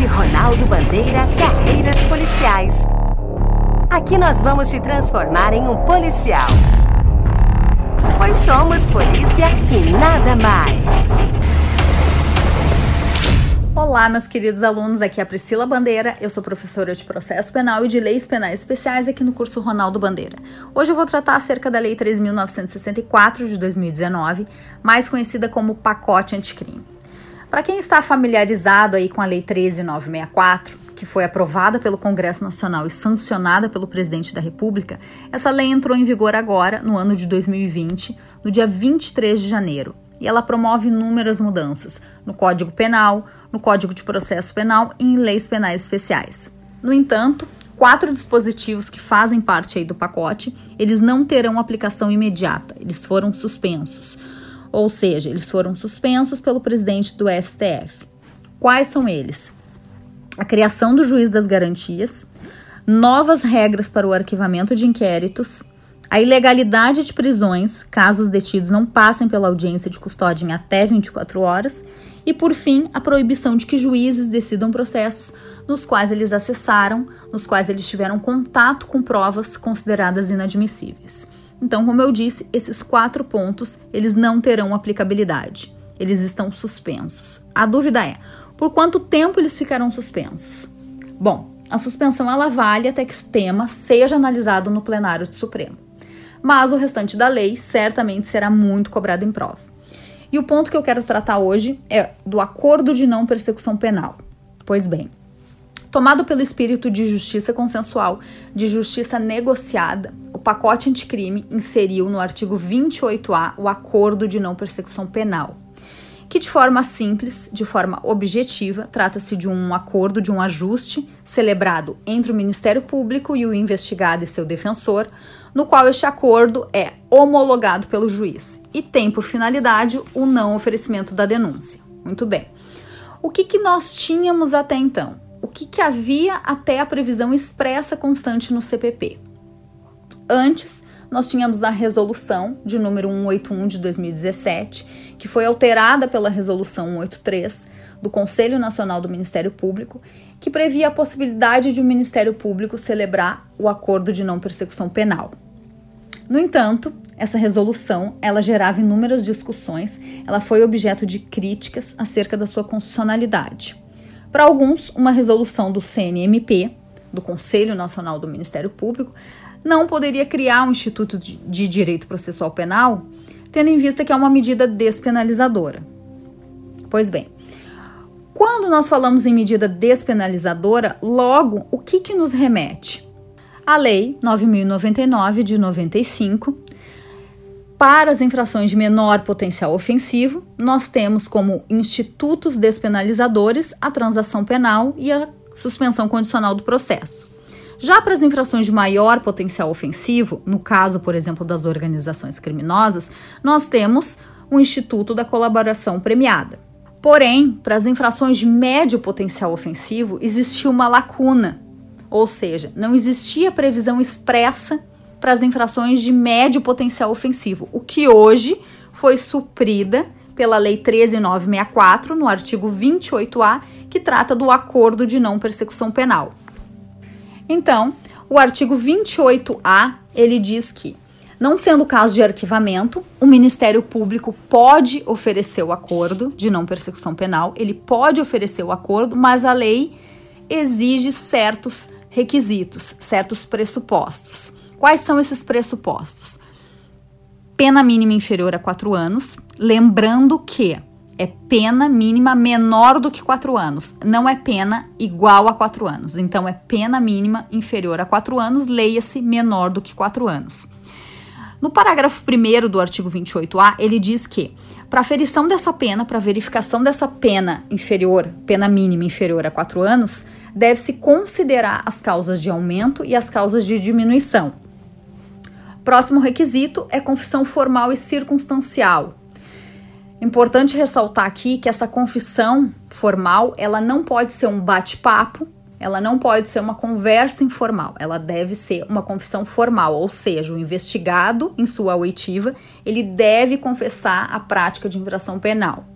podcast Ronaldo Bandeira Carreiras Policiais. Aqui nós vamos te transformar em um policial. Pois somos polícia e nada mais. Olá, meus queridos alunos, aqui é a Priscila Bandeira, eu sou professora de Processo Penal e de Leis Penais Especiais aqui no curso Ronaldo Bandeira. Hoje eu vou tratar acerca da Lei 13.964 de 2019, mais conhecida como pacote anticrime. Para quem está familiarizado aí com a Lei 13.964, que foi aprovada pelo Congresso Nacional e sancionada pelo Presidente da República, essa lei entrou em vigor agora, no ano de 2020, no dia 23 de janeiro. E ela promove inúmeras mudanças no Código Penal, no Código de Processo Penal e em leis penais especiais. No entanto, 4 dispositivos que fazem parte aí do pacote, eles não terão aplicação imediata, eles foram suspensos. Ou seja, eles foram suspensos pelo presidente do STF. Quais são eles? A criação do juiz das garantias, novas regras para o arquivamento de inquéritos, a ilegalidade de prisões, caso os detidos não passem pela audiência de custódia em até 24 horas. E, por fim, a proibição de que juízes decidam processos nos quais eles acessaram, nos quais eles tiveram contato com provas consideradas inadmissíveis. Então, como eu disse, esses 4 pontos, eles não terão aplicabilidade. Eles estão suspensos. A dúvida é, por quanto tempo eles ficarão suspensos? Bom, a suspensão ela vale até que o tema seja analisado no plenário do Supremo. Mas o restante da lei certamente será muito cobrado em prova. E o ponto que eu quero tratar hoje é do acordo de não persecução penal. Pois bem, tomado pelo espírito de justiça consensual, de justiça negociada, o pacote anticrime inseriu no artigo 28A o acordo de não persecução penal, que de forma simples, de forma objetiva, trata-se de um acordo, de um ajuste celebrado entre o Ministério Público e o investigado e seu defensor, no qual este acordo é homologado pelo juiz e tem por finalidade o não oferecimento da denúncia. Muito bem. O que nós tínhamos até então? O que havia até a previsão expressa constante no CPP? Antes, nós tínhamos a resolução de número 181 de 2017, que foi alterada pela resolução 183 do Conselho Nacional do Ministério Público, que previa a possibilidade de o Ministério Público celebrar o acordo de não persecução penal. No entanto, essa resolução, ela gerava inúmeras discussões, ela foi objeto de críticas acerca da sua constitucionalidade. Para alguns, uma resolução do CNMP, do Conselho Nacional do Ministério Público, não poderia criar um instituto de direito processual penal, tendo em vista que é uma medida despenalizadora. Pois bem, quando nós falamos em medida despenalizadora, logo, o que nos remete? A Lei 9.099 de 95, para as infrações de menor potencial ofensivo, nós temos como institutos despenalizadores a transação penal e a suspensão condicional do processo. Já para as infrações de maior potencial ofensivo, no caso, por exemplo, das organizações criminosas, nós temos o Instituto da Colaboração Premiada. Porém, para as infrações de médio potencial ofensivo, existia uma lacuna, ou seja, não existia previsão expressa para as infrações de médio potencial ofensivo, o que hoje foi suprida pela Lei 13.964, no artigo 28A, que trata do acordo de não persecução penal. Então, o artigo 28A, ele diz que, não sendo caso de arquivamento, o Ministério Público pode oferecer o acordo de não persecução penal, ele pode oferecer o acordo, mas a lei exige certos requisitos, certos pressupostos. Quais são esses pressupostos? Pena mínima inferior a 4 anos, lembrando que é pena mínima menor do que 4 anos, não é pena igual a 4 anos. Então, é pena mínima inferior a 4 anos, leia-se menor do que 4 anos. No parágrafo 1º do artigo 28A, ele diz que, para aferição dessa pena, para verificação dessa pena inferior, pena mínima inferior a 4 anos, deve-se considerar as causas de aumento e as causas de diminuição. Próximo requisito é confissão formal e circunstancial. Importante ressaltar aqui que essa confissão formal, ela não pode ser um bate-papo, ela não pode ser uma conversa informal, ela deve ser uma confissão formal, ou seja, o investigado, em sua oitiva, ele deve confessar a prática de infração penal.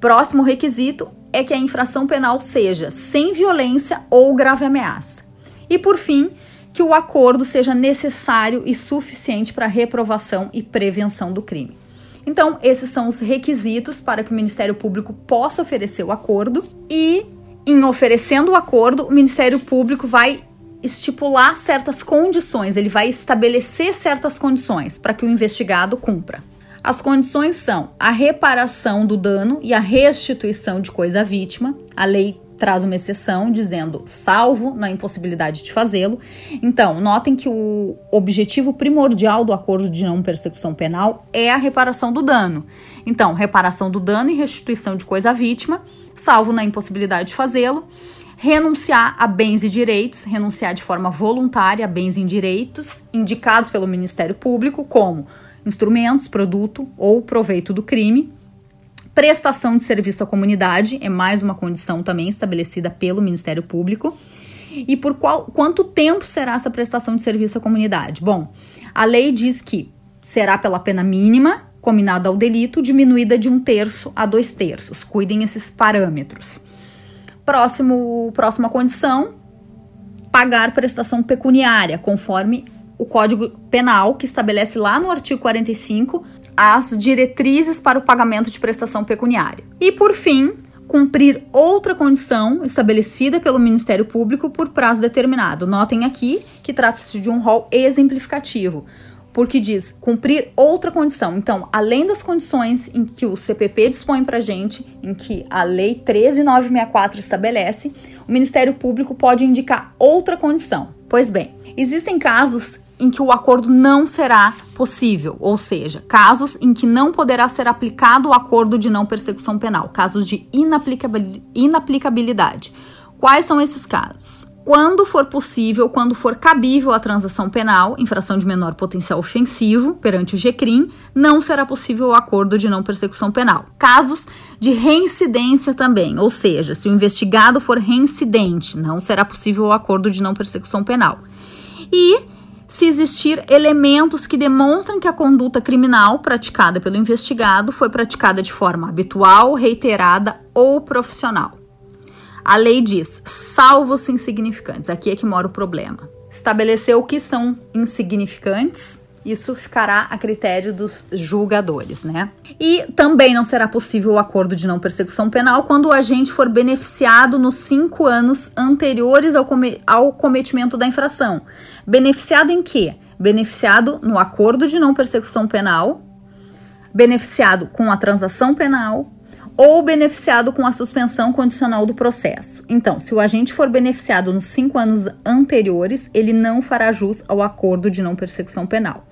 Próximo requisito é que a infração penal seja sem violência ou grave ameaça. E, por fim, que o acordo seja necessário e suficiente para reprovação e prevenção do crime. Então, esses são os requisitos para que o Ministério Público possa oferecer o acordo e, em oferecendo o acordo, o Ministério Público vai estipular certas condições, ele vai estabelecer certas condições para que o investigado cumpra. As condições são a reparação do dano e a restituição de coisa à vítima. A lei traz uma exceção, dizendo salvo na impossibilidade de fazê-lo. Então, notem que o objetivo primordial do acordo de não persecução penal é a reparação do dano. Então, reparação do dano e restituição de coisa à vítima, salvo na impossibilidade de fazê-lo. Renunciar a bens e direitos, renunciar de forma voluntária a bens e direitos indicados pelo Ministério Público como instrumentos, produto ou proveito do crime. Prestação de serviço à comunidade é mais uma condição também estabelecida pelo Ministério Público. E por quanto tempo será essa prestação de serviço à comunidade? Bom, a lei diz que será pela pena mínima combinada ao delito, diminuída de 1/3 a 2/3. Cuidem esses parâmetros. Próxima condição, pagar prestação pecuniária, conforme o Código Penal, que estabelece lá no artigo 45 as diretrizes para o pagamento de prestação pecuniária. E, por fim, cumprir outra condição estabelecida pelo Ministério Público por prazo determinado. Notem aqui que trata-se de um rol exemplificativo, porque diz cumprir outra condição. Então, além das condições em que o CPP dispõe para a gente, em que a Lei 13.964 estabelece, o Ministério Público pode indicar outra condição. Pois bem, existem casos em que o acordo não será possível, ou seja, casos em que não poderá ser aplicado o acordo de não persecução penal, casos de inaplicabilidade. Quais são esses casos? Quando for possível, quando for cabível a transação penal, infração de menor potencial ofensivo perante o JECrim, não será possível o acordo de não persecução penal. Casos de reincidência também, ou seja, se o investigado for reincidente, não será possível o acordo de não persecução penal. E se existir elementos que demonstram que a conduta criminal praticada pelo investigado foi praticada de forma habitual, reiterada ou profissional. A lei diz, salvos insignificantes, aqui é que mora o problema. Estabeleceu o que são insignificantes, isso ficará a critério dos julgadores, né? E também não será possível o acordo de não persecução penal quando o agente for beneficiado nos 5 anos anteriores ao cometimento da infração. Beneficiado em quê? Beneficiado no acordo de não persecução penal, beneficiado com a transação penal, ou beneficiado com a suspensão condicional do processo. Então, se o agente for beneficiado nos 5 anos anteriores, ele não fará jus ao acordo de não persecução penal.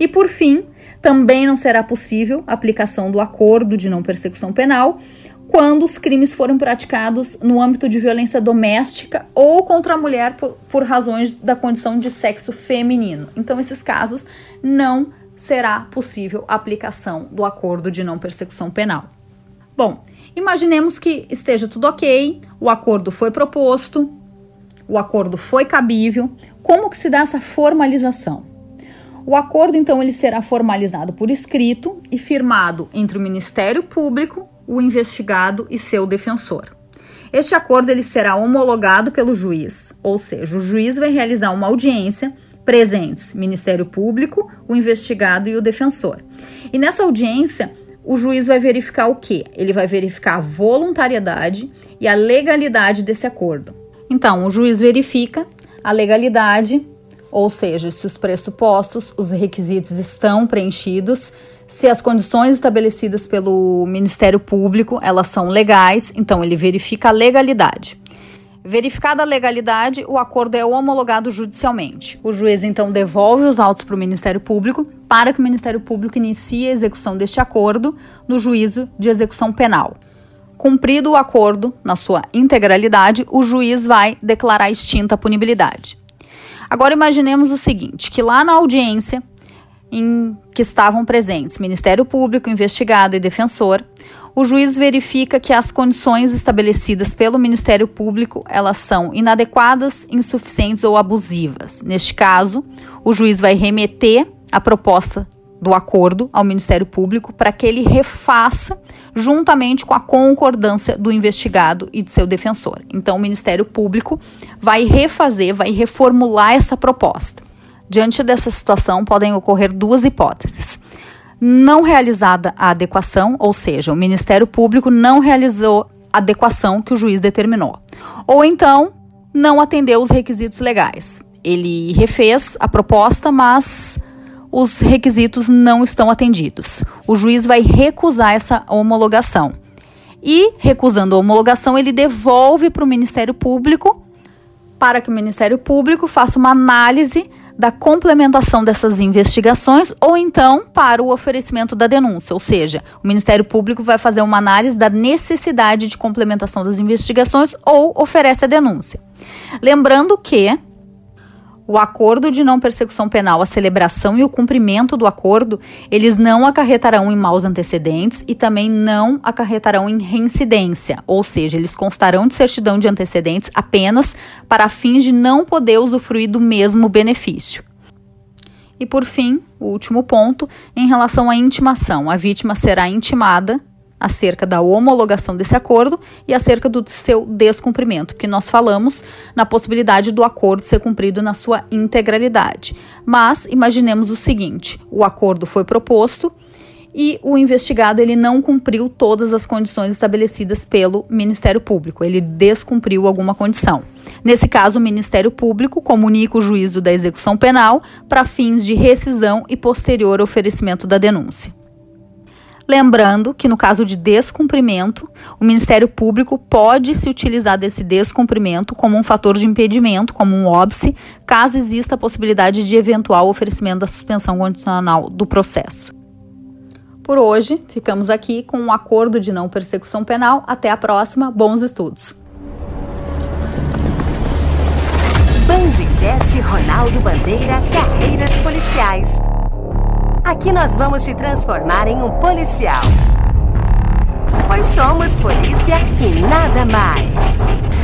E, por fim, também não será possível a aplicação do acordo de não persecução penal quando os crimes foram praticados no âmbito de violência doméstica ou contra a mulher por razões da condição de sexo feminino. Então, esses casos não será possível a aplicação do acordo de não persecução penal. Bom, imaginemos que esteja tudo ok, o acordo foi proposto, o acordo foi cabível. Como que se dá essa formalização? O acordo, então, ele será formalizado por escrito e firmado entre o Ministério Público, o investigado e seu defensor. Este acordo, ele será homologado pelo juiz, ou seja, o juiz vai realizar uma audiência presentes, Ministério Público, o investigado e o defensor. E nessa audiência, o juiz vai verificar o quê? Ele vai verificar a voluntariedade e a legalidade desse acordo. Então, o juiz verifica a legalidade, ou seja, se os pressupostos, os requisitos estão preenchidos, se as condições estabelecidas pelo Ministério Público, elas são legais, então ele verifica a legalidade. Verificada a legalidade, o acordo é homologado judicialmente. O juiz, então, devolve os autos para o Ministério Público para que o Ministério Público inicie a execução deste acordo no juízo de execução penal. Cumprido o acordo na sua integralidade, o juiz vai declarar extinta a punibilidade. Agora, imaginemos o seguinte, que lá na audiência em que estavam presentes Ministério Público, investigado e defensor, o juiz verifica que as condições estabelecidas pelo Ministério Público, elas são inadequadas, insuficientes ou abusivas. Neste caso, o juiz vai remeter a proposta do acordo ao Ministério Público para que ele refaça juntamente com a concordância do investigado e de seu defensor. Então, o Ministério Público vai refazer, vai reformular essa proposta. Diante dessa situação, podem ocorrer duas hipóteses. Não realizada a adequação, ou seja, o Ministério Público não realizou a adequação que o juiz determinou. Ou então, não atendeu os requisitos legais. Ele refez a proposta, mas os requisitos não estão atendidos. O juiz vai recusar essa homologação. E, recusando a homologação, ele devolve para o Ministério Público para que o Ministério Público faça uma análise da complementação dessas investigações ou então para o oferecimento da denúncia, ou seja, o Ministério Público vai fazer uma análise da necessidade de complementação das investigações ou oferece a denúncia. Lembrando que o acordo de não persecução penal, a celebração e o cumprimento do acordo, eles não acarretarão em maus antecedentes e também não acarretarão em reincidência, ou seja, eles constarão de certidão de antecedentes apenas para fins de não poder usufruir do mesmo benefício. E por fim, o último ponto, em relação à intimação, a vítima será intimada acerca da homologação desse acordo e acerca do seu descumprimento, que nós falamos na possibilidade do acordo ser cumprido na sua integralidade. Mas imaginemos o seguinte, o acordo foi proposto e o investigado ele não cumpriu todas as condições estabelecidas pelo Ministério Público, ele descumpriu alguma condição. Nesse caso, o Ministério Público comunica o juízo da execução penal para fins de rescisão e posterior oferecimento da denúncia. Lembrando que no caso de descumprimento, o Ministério Público pode se utilizar desse descumprimento como um fator de impedimento, como um óbice, caso exista a possibilidade de eventual oferecimento da suspensão condicional do processo. Por hoje, ficamos aqui com um acordo de não persecução penal. Até a próxima, bons estudos! Bandcast Ronaldo Bandeira, Carreiras Policiais. Aqui nós vamos te transformar em um policial. Pois somos polícia e nada mais.